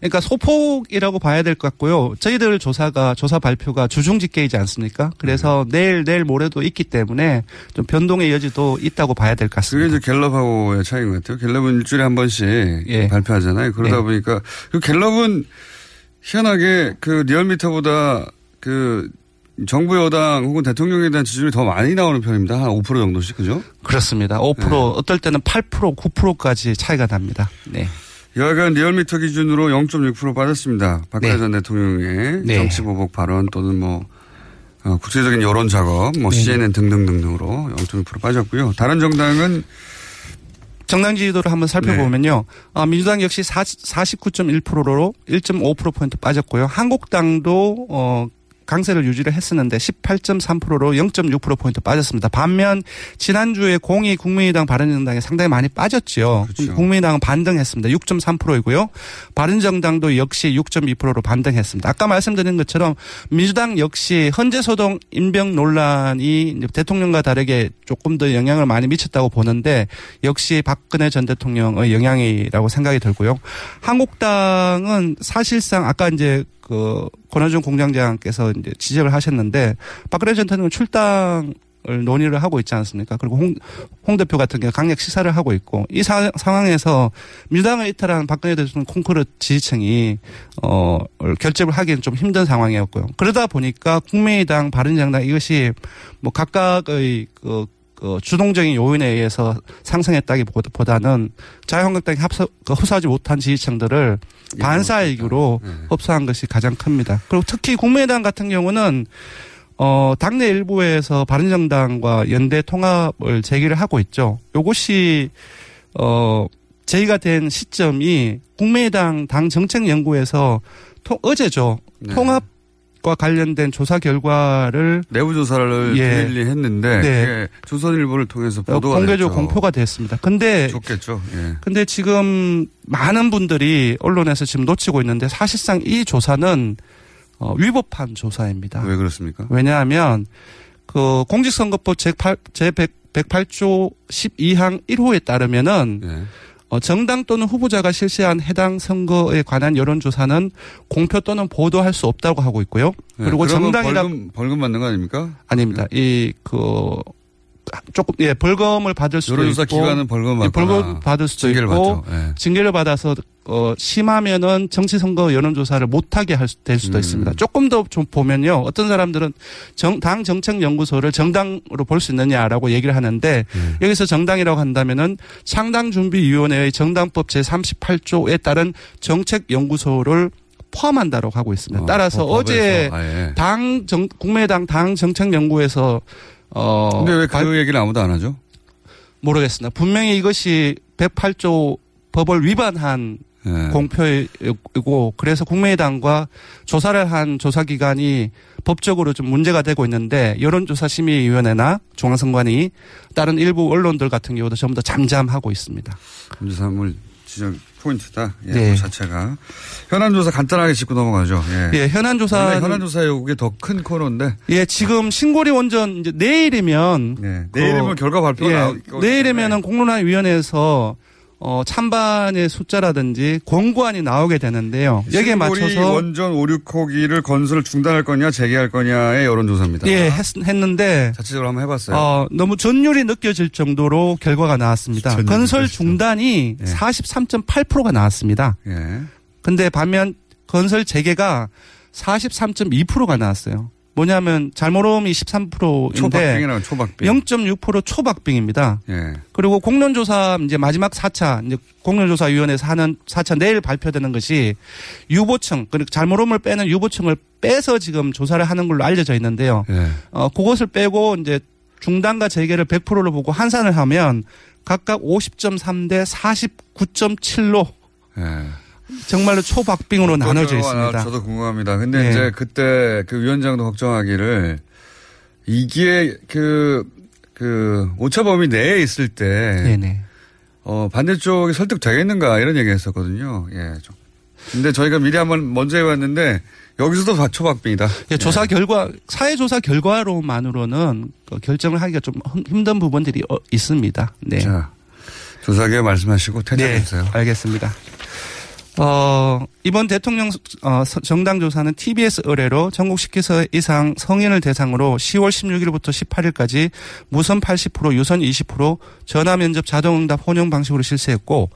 그러니까 소폭이라고 봐야 될 것 같고요. 저희들 조사가 조사 발표가 주중집계이지 않습니까? 그래서 네. 내일 내일 모레도 있기 때문에 좀 변동의 여지도 있다고 봐야 될 것 같습니다. 그게 이제 갤럽하고의 차이인 것 같아요. 갤럽은 일주일에 한 번씩 예. 발표하잖아요. 그러다 예. 보니까 그 갤럽은 희한하게 그 리얼미터보다 그 정부 여당 혹은 대통령에 대한 지지율이 더 많이 나오는 편입니다. 한 오 퍼센트 정도씩, 그죠? 그렇습니다. 오 퍼센트, 네. 어떨 때는 팔 퍼센트, 구 퍼센트까지 차이가 납니다. 네. 여하간 리얼미터 기준으로 영점육 퍼센트 빠졌습니다. 박근혜 네. 전 대통령의 네. 정치보복 발언 또는 뭐 어, 국제적인 여론 작업, 뭐 네. 씨엔엔 등등등등으로 영점육 퍼센트 빠졌고요. 다른 정당은 정당 지지도를 한번 살펴보면요. 네. 민주당 역시 사십구 점 일 퍼센트로 일 점 오 퍼센트포인트 빠졌고요. 한국당도 어, 강세를 유지를 했었는데 십팔 점 삼 퍼센트로 영 점 육 퍼센트포인트 빠졌습니다. 반면 지난주에 공이 국민의당 바른정당에 상당히 많이 빠졌죠. 그렇죠. 국민의당은 반등했습니다. 육 점 삼 퍼센트이고요. 바른정당도 역시 육 점 이 퍼센트로 반등했습니다. 아까 말씀드린 것처럼 민주당 역시 헌재소동 인병 논란이 대통령과 다르게 조금 더 영향을 많이 미쳤다고 보는데 역시 박근혜 전 대통령의 영향이라고 생각이 들고요. 한국당은 사실상 아까 이제 그 권원준 공장장께서 이제 지적을 하셨는데 박근혜 전 대통령 출당 논의를 하고 있지 않습니까? 그리고 홍, 홍 대표 같은 경우 강력 시사를 하고 있고 이 사, 상황에서 민주당을 이탈한 박근혜 대통령 콩쿠르 지지층이 어, 결집을 하기엔 좀 힘든 상황이었고요. 그러다 보니까 국민의당, 바른정당 이것이 뭐 각각의 그, 그 주동적인 요인에 의해서 상승했다기보다는 자유한국당이 흡수하지 못한 지지층들을 예, 반사이기로 네. 흡수한 것이 가장 큽니다. 그리고 특히 국민의당 같은 경우는 어, 당내 일부에서 바른정당과 연대 통합을 제기를 하고 있죠. 요것이, 어, 제의가 된 시점이 국민의당 당 정책연구에서 통, 어제죠. 네. 통합과 관련된 조사 결과를. 내부조사를 예. 했는데. 네. 예. 조선일보를 통해서 보도가 됐죠. 공개적으로 공포가 됐습니다. 근데. 좋겠죠. 예. 근데 지금 많은 분들이 언론에서 지금 놓치고 있는데 사실상 이 조사는 어, 위법한 조사입니다. 왜 그렇습니까? 왜냐하면 그 공직선거법 제백팔 조 십이 항 일 호에 따르면은 네. 어, 정당 또는 후보자가 실시한 해당 선거에 관한 여론조사는 공표 또는 보도할 수 없다고 하고 있고요. 네. 그리고 정당이라 벌금, 벌금 받는 거 아닙니까? 아닙니다. 네. 이 그 조금 예 벌금을 받을 수도 여론조사 있고 기간은 벌금 받거나 벌금 받을 수도 징계를 있고 네. 징계를 받아서 어, 심하면은 정치선거 여론조사를 못하게 할 수, 될 수도 음. 있습니다. 조금 더 좀 보면요. 어떤 사람들은 정, 당 정책연구소를 정당으로 볼 수 있느냐라고 얘기를 하는데 음. 여기서 정당이라고 한다면은 창당준비위원회의 정당법 제삼십팔 조에 따른 정책연구소를 포함한다라고 하고 있습니다. 어, 따라서 어, 어제 아, 예. 당 정, 국민의당 당 정책연구에서 어. 근데 왜 그 얘기를 아무도 안 하죠? 모르겠습니다. 분명히 이것이 백팔 조 법을 위반한 네. 공표이고 그래서 국민의당과 조사를 한 조사기관이 법적으로 좀 문제가 되고 있는데 여론조사심의위원회나 중앙선관위 다른 일부 언론들 같은 경우도 전부 다 잠잠하고 있습니다. 문제삼을 지적 포인트다. 예, 네. 그 자체가 현안조사 간단하게 짚고 넘어가죠. 예, 예 현안조사 현안조사 요게 더 큰 코너인데. 예, 지금 신고리 원전 이제 내일이면 네. 그, 내일이면 결과 발표가 예, 나올 거예요. 내일이면은 공론화위원회에서 어, 찬반의 숫자라든지 권고안이 나오게 되는데요. 여기에 맞춰서 원전 오, 육 호기를 건설을 중단할 거냐 재개할 거냐의 여론조사입니다. 예, 했, 했는데 자체적으로 한번 해봤어요. 어, 너무 전율이 느껴질 정도로 결과가 나왔습니다. 건설 느껴지죠. 중단이 예. 사십삼 점 팔 퍼센트가 나왔습니다. 예. 근데 반면 건설 재개가 사십삼 점 이 퍼센트가 나왔어요. 뭐냐면 잘못오름이 십삼 퍼센트인데 초박빙이라고 초박빙. 영 점 육 퍼센트 초박빙입니다. 예. 그리고 공론조사 이제 마지막 사 차 이제 공론조사위원회에서 하는 사 차 내일 발표되는 것이 유보층 그러니까 잘못오름을 빼는 유보층을 빼서 지금 조사를 하는 걸로 알려져 있는데요. 예. 어, 그것을 빼고 이제 중단과 재개를 백 퍼센트로 보고 환산을 하면 각각 오십 점 삼 대 사십구 점 칠로. 예. 정말로 초박빙으로 나눠져 있습니다. 저도 궁금합니다. 근데 네. 이제 그때 그 위원장도 걱정하기를 이게 그, 그 오차 범위 내에 있을 때 네네. 어, 반대쪽이 설득되겠는가 이런 얘기 했었거든요. 예. 근데 저희가 미리 한번 먼저 해봤는데 여기서도 다 초박빙이다. 예, 조사 결과, 사회조사 결과로만으로는 결정을 하기가 좀 힘든 부분들이 있습니다. 네. 자, 조사계 말씀하시고 퇴장해주세요. 네, 알겠습니다. 어, 이번 대통령 어, 정당 조사는 티비에스 의뢰로 전국 열 개 이상 성인을 대상으로 시월 십육일부터 십팔일까지 무선 팔십 퍼센트, 유선 이십 퍼센트 전화 면접 자동응답 혼용 방식으로 실시했고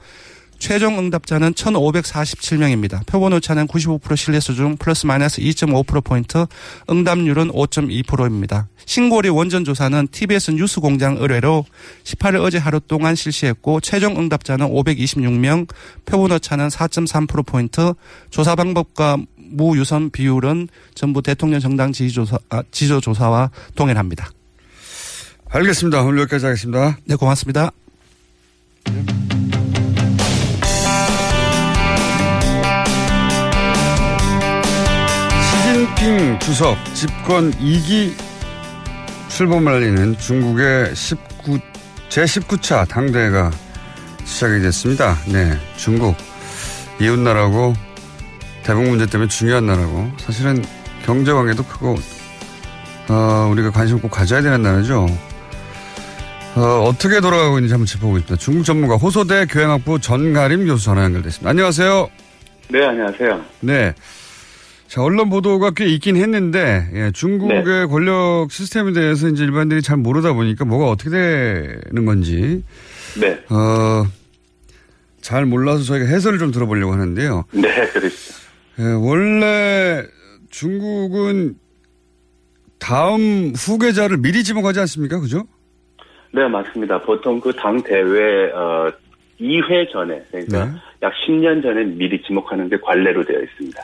최종 응답자는 천오백사십칠 명입니다. 표본 오차는 구십오 퍼센트 신뢰 수준 플러스 마이너스 이 점 오 퍼센트포인트, 응답률은 오 점 이 퍼센트입니다. 신고리 원전 조사는 티비에스 뉴스공장 의뢰로 십팔일 어제 하루 동안 실시했고 최종 응답자는 오백이십육 명, 표본 오차는 사 점 삼 퍼센트포인트, 조사 방법과 무유선 비율은 전부 대통령 정당 지지조사, 아, 지지조사와 동일합니다. 알겠습니다. 오늘 여기까지 하겠습니다. 네, 고맙습니다. 시진핑 주석 집권 이 기 출범을 알리는 중국의 제십구 차 당대회가 시작이 됐습니다. 네, 중국 이웃나라고 대북 문제 때문에 중요한 나라고 사실은 경제관계도 크고 어, 우리가 관심 꼭 가져야 되는 나라죠. 어, 어떻게 돌아가고 있는지 한번 짚어보겠습니다. 중국 전문가 호소대 교양학부 전가림 교수 전화 연결됐습니다. 안녕하세요. 네, 안녕하세요. 네. 자, 언론 보도가 꽤 있긴 했는데, 예, 중국의 네. 권력 시스템에 대해서 이제 일반인들이 잘 모르다 보니까 뭐가 어떻게 되는 건지, 네. 어, 잘 몰라서 저희가 해설을 좀 들어보려고 하는데요. 네, 그렇죠. 예, 원래 중국은 다음 후계자를 미리 지목하지 않습니까? 그죠? 네, 맞습니다. 보통 그 당 대회, 어, 이 회 전에, 그러니까 네. 약 십 년 전에 미리 지목하는 게 관례로 되어 있습니다.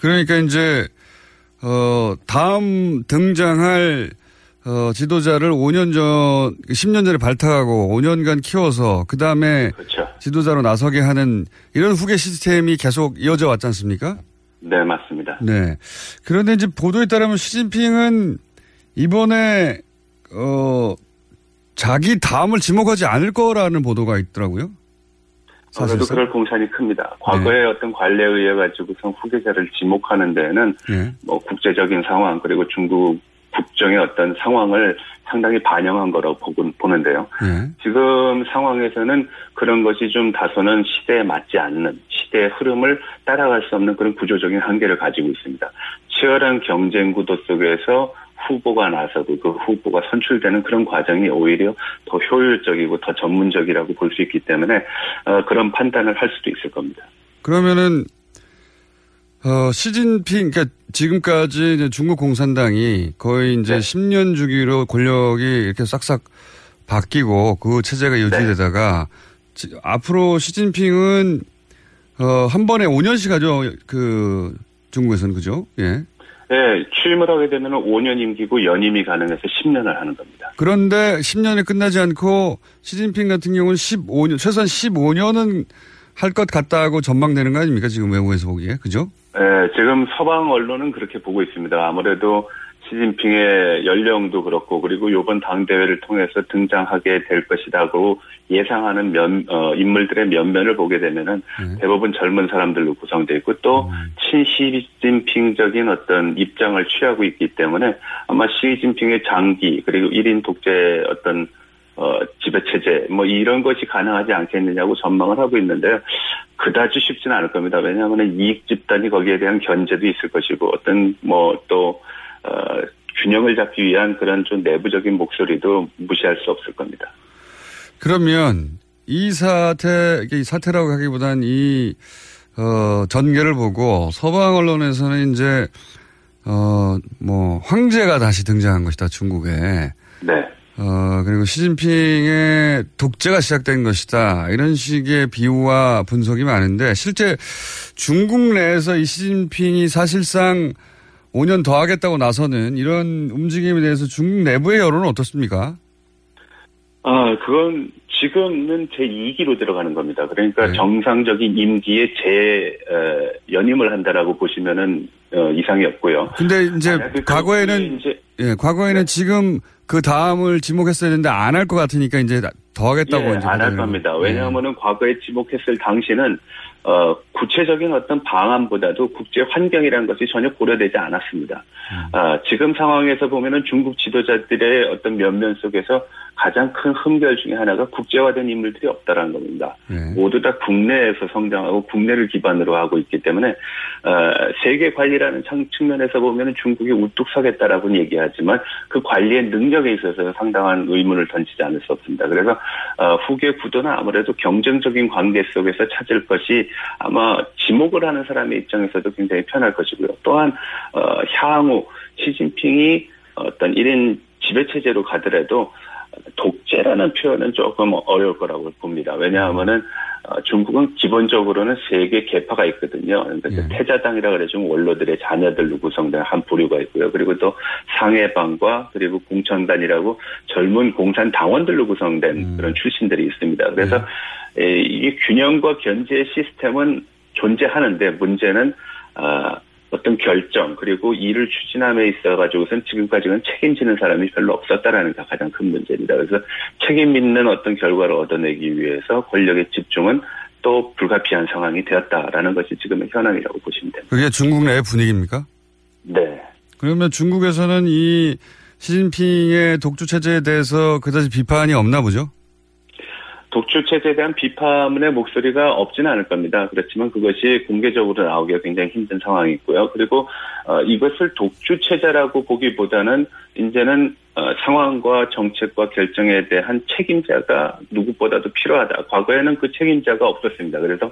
그러니까 이제 어 다음 등장할 어 지도자를 오 년 전, 십 년 전에 발탁하고 오 년간 키워서 그 다음에 그렇죠. 지도자로 나서게 하는 이런 후계 시스템이 계속 이어져 왔지 않습니까? 네, 맞습니다. 네. 그런데 이제 보도에 따르면 시진핑은 이번에 어 자기 다음을 지목하지 않을 거라는 보도가 있더라고요. 아무래도 그럴 공산이 큽니다. 과거의 네. 어떤 관례에 의해 가지고선 후계자를 지목하는 데에는 네. 뭐 국제적인 상황 그리고 중국 국정의 어떤 상황을 상당히 반영한 거라고 보는데요. 네. 지금 상황에서는 그런 것이 좀 다소는 시대에 맞지 않는, 시대의 흐름을 따라갈 수 없는 그런 구조적인 한계를 가지고 있습니다. 치열한 경쟁 구도 속에서 후보가 나서고 그 후보가 선출되는 그런 과정이 오히려 더 효율적이고 더 전문적이라고 볼 수 있기 때문에 어, 그런 판단을 할 수도 있을 겁니다. 그러면은 어, 시진핑, 그러니까 지금까지 이제 중국 공산당이 거의 이제 네. 십 년 주기로 권력이 이렇게 싹싹 바뀌고 그 체제가 유지되다가 네. 앞으로 시진핑은 어, 한 번에 오 년씩 하죠. 그 중국에서는 그죠? 예. 네, 취임을 하게 되면 오 년 임기고 연임이 가능해서 십 년을 하는 겁니다. 그런데 십 년이 끝나지 않고 시진핑 같은 경우는 십오 년, 최소한 십오 년은 할 것 같다고 전망되는 거 아닙니까? 지금 외국에서 보기에, 그죠? 네, 지금 서방 언론은 그렇게 보고 있습니다. 아무래도 시진핑의 연령도 그렇고 그리고 이번 당대회를 통해서 등장하게 될 것이라고 예상하는 면, 어, 인물들의 면면을 보게 되면은 네. 대부분 젊은 사람들로 구성되어 있고 또 음. 친시진핑적인 어떤 입장을 취하고 있기 때문에 아마 시진핑의 장기 그리고 일 인 독재 어떤 어, 지배체제 뭐 이런 것이 가능하지 않겠느냐고 전망을 하고 있는데요. 그다지 쉽지는 않을 겁니다. 왜냐하면 이익 집단이 거기에 대한 견제도 있을 것이고 어떤 뭐 또 어, 균형을 잡기 위한 그런 좀 내부적인 목소리도 무시할 수 없을 겁니다. 그러면 이 사태, 이 사태라고 하기보단 이 어, 전개를 보고 서방 언론에서는 이제 어, 뭐 황제가 다시 등장한 것이다 중국에. 네. 어, 그리고 시진핑의 독재가 시작된 것이다 이런 식의 비유와 분석이 많은데 실제 중국 내에서 이 시진핑이 사실상 오 년 더 하겠다고 나서는 이런 움직임에 대해서 중국 내부의 여론은 어떻습니까? 아, 그건 지금은 제이 기로 들어가는 겁니다. 그러니까 네. 정상적인 임기에 재연임을 한다라고 보시면은 어, 이상이 없고요. 근데 이제 과거에는 이제, 예, 과거에는 네. 지금 그 다음을 지목했어야 했는데 안 할 것 같으니까 이제 더 하겠다고 예, 안 할 겁니다. 왜냐하면은 네. 과거에 지목했을 당시는 어, 구체적인 어떤 방안보다도 국제 환경이라는 것이 전혀 고려되지 않았습니다. 음. 아, 지금 상황에서 보면은 중국 지도자들의 어떤 면면 속에서 가장 큰 흠결 중에 하나가 국제화된 인물들이 없다라는 겁니다. 네. 모두 다 국내에서 성장하고 국내를 기반으로 하고 있기 때문에 어, 세계 관리라는 측면에서 보면은 중국이 우뚝 서겠다라고는 얘기하지만 그 관리의 능력에 있어서 상당한 의문을 던지지 않을 수 없습니다. 그래서 어, 후계 구도는 아무래도 경쟁적인 관계 속에서 찾을 것이 아마 지목을 하는 사람의 입장에서도 굉장히 편할 것이고요. 또한 어, 향후 시진핑이 어떤 일 인 지배체제로 가더라도 독재라는 표현은 조금 어려울 거라고 봅니다. 왜냐하면은 어, 중국은 기본적으로는 세 개 계파가 있거든요. 그러니까 예. 태자당이라 그래주면 원로들의 자녀들로 구성된 한 부류가 있고요. 그리고 또 상해방과 그리고 공천단이라고 젊은 공산 당원들로 구성된 음. 그런 출신들이 있습니다. 그래서 예. 에, 이게 균형과 견제 시스템은 존재하는데 문제는 어, 어떤 결정 그리고 일을 추진함에 있어가지고선 지금까지는 책임지는 사람이 별로 없었다라는 게 가장 큰 문제입니다. 그래서 책임 있는 어떤 결과를 얻어내기 위해서 권력의 집중은 또 불가피한 상황이 되었다라는 것이 지금의 현황이라고 보시면 됩니다. 그게 중국 내 분위기입니까? 네. 그러면 중국에서는 이 시진핑의 독주 체제에 대해서 그다지 비판이 없나 보죠? 독주 체제에 대한 비판의 목소리가 없지는 않을 겁니다. 그렇지만 그것이 공개적으로 나오기가 굉장히 힘든 상황이 있고요. 그리고 어, 이것을 독주 체제라고 보기보다는 이제는 어, 상황과 정책과 결정에 대한 책임자가 누구보다도 필요하다. 과거에는 그 책임자가 없었습니다. 그래서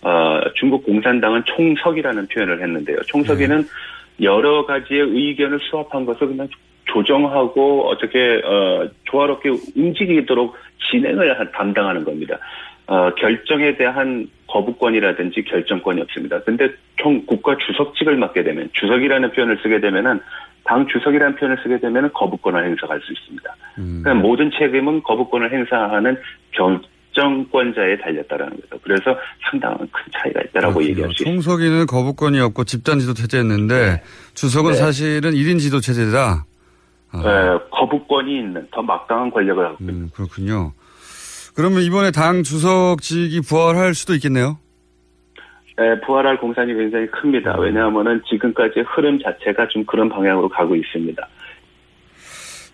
어, 중국 공산당은 총석이라는 표현을 했는데요. 총석이는 음. 여러 가지의 의견을 수합한 것을 그냥 조정하고 어떻게 어, 조화롭게 움직이도록 진행을 담당하는 겁니다. 어, 결정에 대한 거부권이라든지 결정권이 없습니다. 그런데 총 국가 주석직을 맡게 되면 주석이라는 표현을 쓰게 되면은 당 주석이라는 표현을 쓰게 되면은 거부권을 행사할 수 있습니다. 음. 그러니까 모든 책임은 거부권을 행사하는 결정권자에 달렸다라는 거죠. 그래서 상당한 큰 차이가 있다라고 그렇군요. 얘기할 수 있습니다. 총석이는 거부권이 없고 집단 지도 체제였는데 네. 주석은 네. 사실은 일 인 지도 체제다. 네, 거부권이 있는 더 막강한 권력을 갖고 있습니다. 음, 그렇군요. 그러면 이번에 당 주석직이 부활할 수도 있겠네요? 네, 부활할 공산이 굉장히 큽니다. 왜냐하면은 지금까지 흐름 자체가 좀 그런 방향으로 가고 있습니다.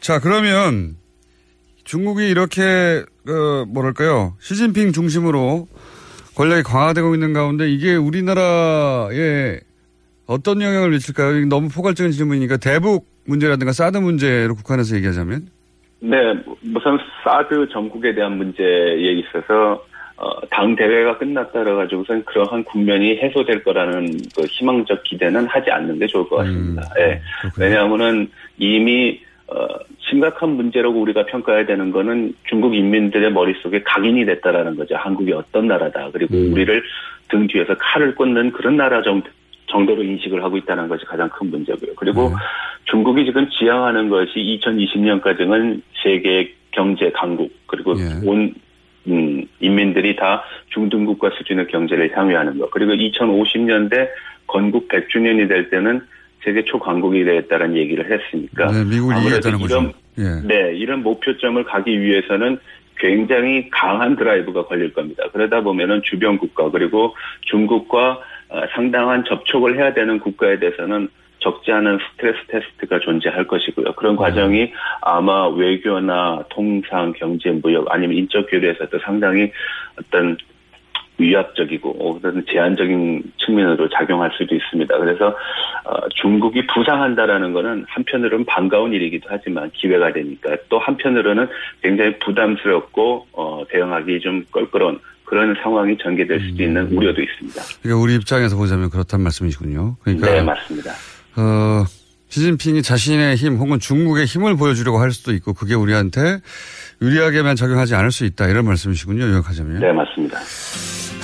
자, 그러면 중국이 이렇게 어, 뭐랄까요? 시진핑 중심으로 권력이 강화되고 있는 가운데 이게 우리나라에 어떤 영향을 미칠까요? 너무 포괄적인 질문이니까 대북 문제라든가 사드 문제로 국한해서 얘기하자면? 네. 우선 사드 전국에 대한 문제에 있어서 어, 당 대회가 끝났다 그래가지고 우선 그러한 국면이 해소될 거라는 그 희망적 기대는 하지 않는 게 좋을 것 같습니다. 음, 예. 왜냐하면은 이미 어, 심각한 문제라고 우리가 평가해야 되는 거는 중국 인민들의 머릿속에 각인이 됐다라는 거죠. 한국이 어떤 나라다. 그리고 음. 우리를 등 뒤에서 칼을 꽂는 그런 나라 정도. 정도로 인식을 하고 있다는 것이 가장 큰 문제고요. 그리고 네. 중국이 지금 지향하는 것이 이천이십 년까지는 세계 경제 강국 그리고 네. 온 음, 인민들이 다 중등국가 수준의 경제를 향유하는 것. 그리고 이천오십 년대 건국 백 주년이 될 때는 세계 초강국이 되겠다는 얘기를 했으니까. 네, 미국이 이겼다는 거죠. 네. 네, 이런 목표점을 가기 위해서는 굉장히 강한 드라이브가 걸릴 겁니다. 그러다 보면은 주변 국가 그리고 중국과 상당한 접촉을 해야 되는 국가에 대해서는 적지 않은 스트레스 테스트가 존재할 것이고요. 그런 과정이 아마 외교나 통상, 경제, 무역 아니면 인적 교류에서도 상당히 어떤 위압적이고 어떤 제한적인 측면으로 작용할 수도 있습니다. 그래서 중국이 부상한다라는 것은 한편으로는 반가운 일이기도 하지만 기회가 되니까 또 한편으로는 굉장히 부담스럽고 대응하기 좀 껄끄러운 그런 상황이 전개될 수도 있는 음. 우려도 있습니다. 그러니까 우리 입장에서 보자면 그렇단 말씀이시군요. 그러니까 네, 맞습니다. 어, 시진핑이 자신의 힘 혹은 중국의 힘을 보여주려고 할 수도 있고 그게 우리한테 유리하게만 작용하지 않을 수 있다. 이런 말씀이시군요. 요약하자면. 네, 맞습니다.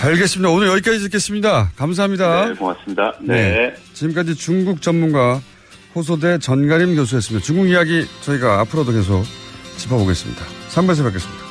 알겠습니다. 오늘 여기까지 듣겠습니다. 감사합니다. 네, 고맙습니다. 네. 네. 지금까지 중국 전문가 호소대 전가림 교수였습니다. 중국 이야기 저희가 앞으로도 계속 짚어보겠습니다. 삼 부에서 뵙겠습니다.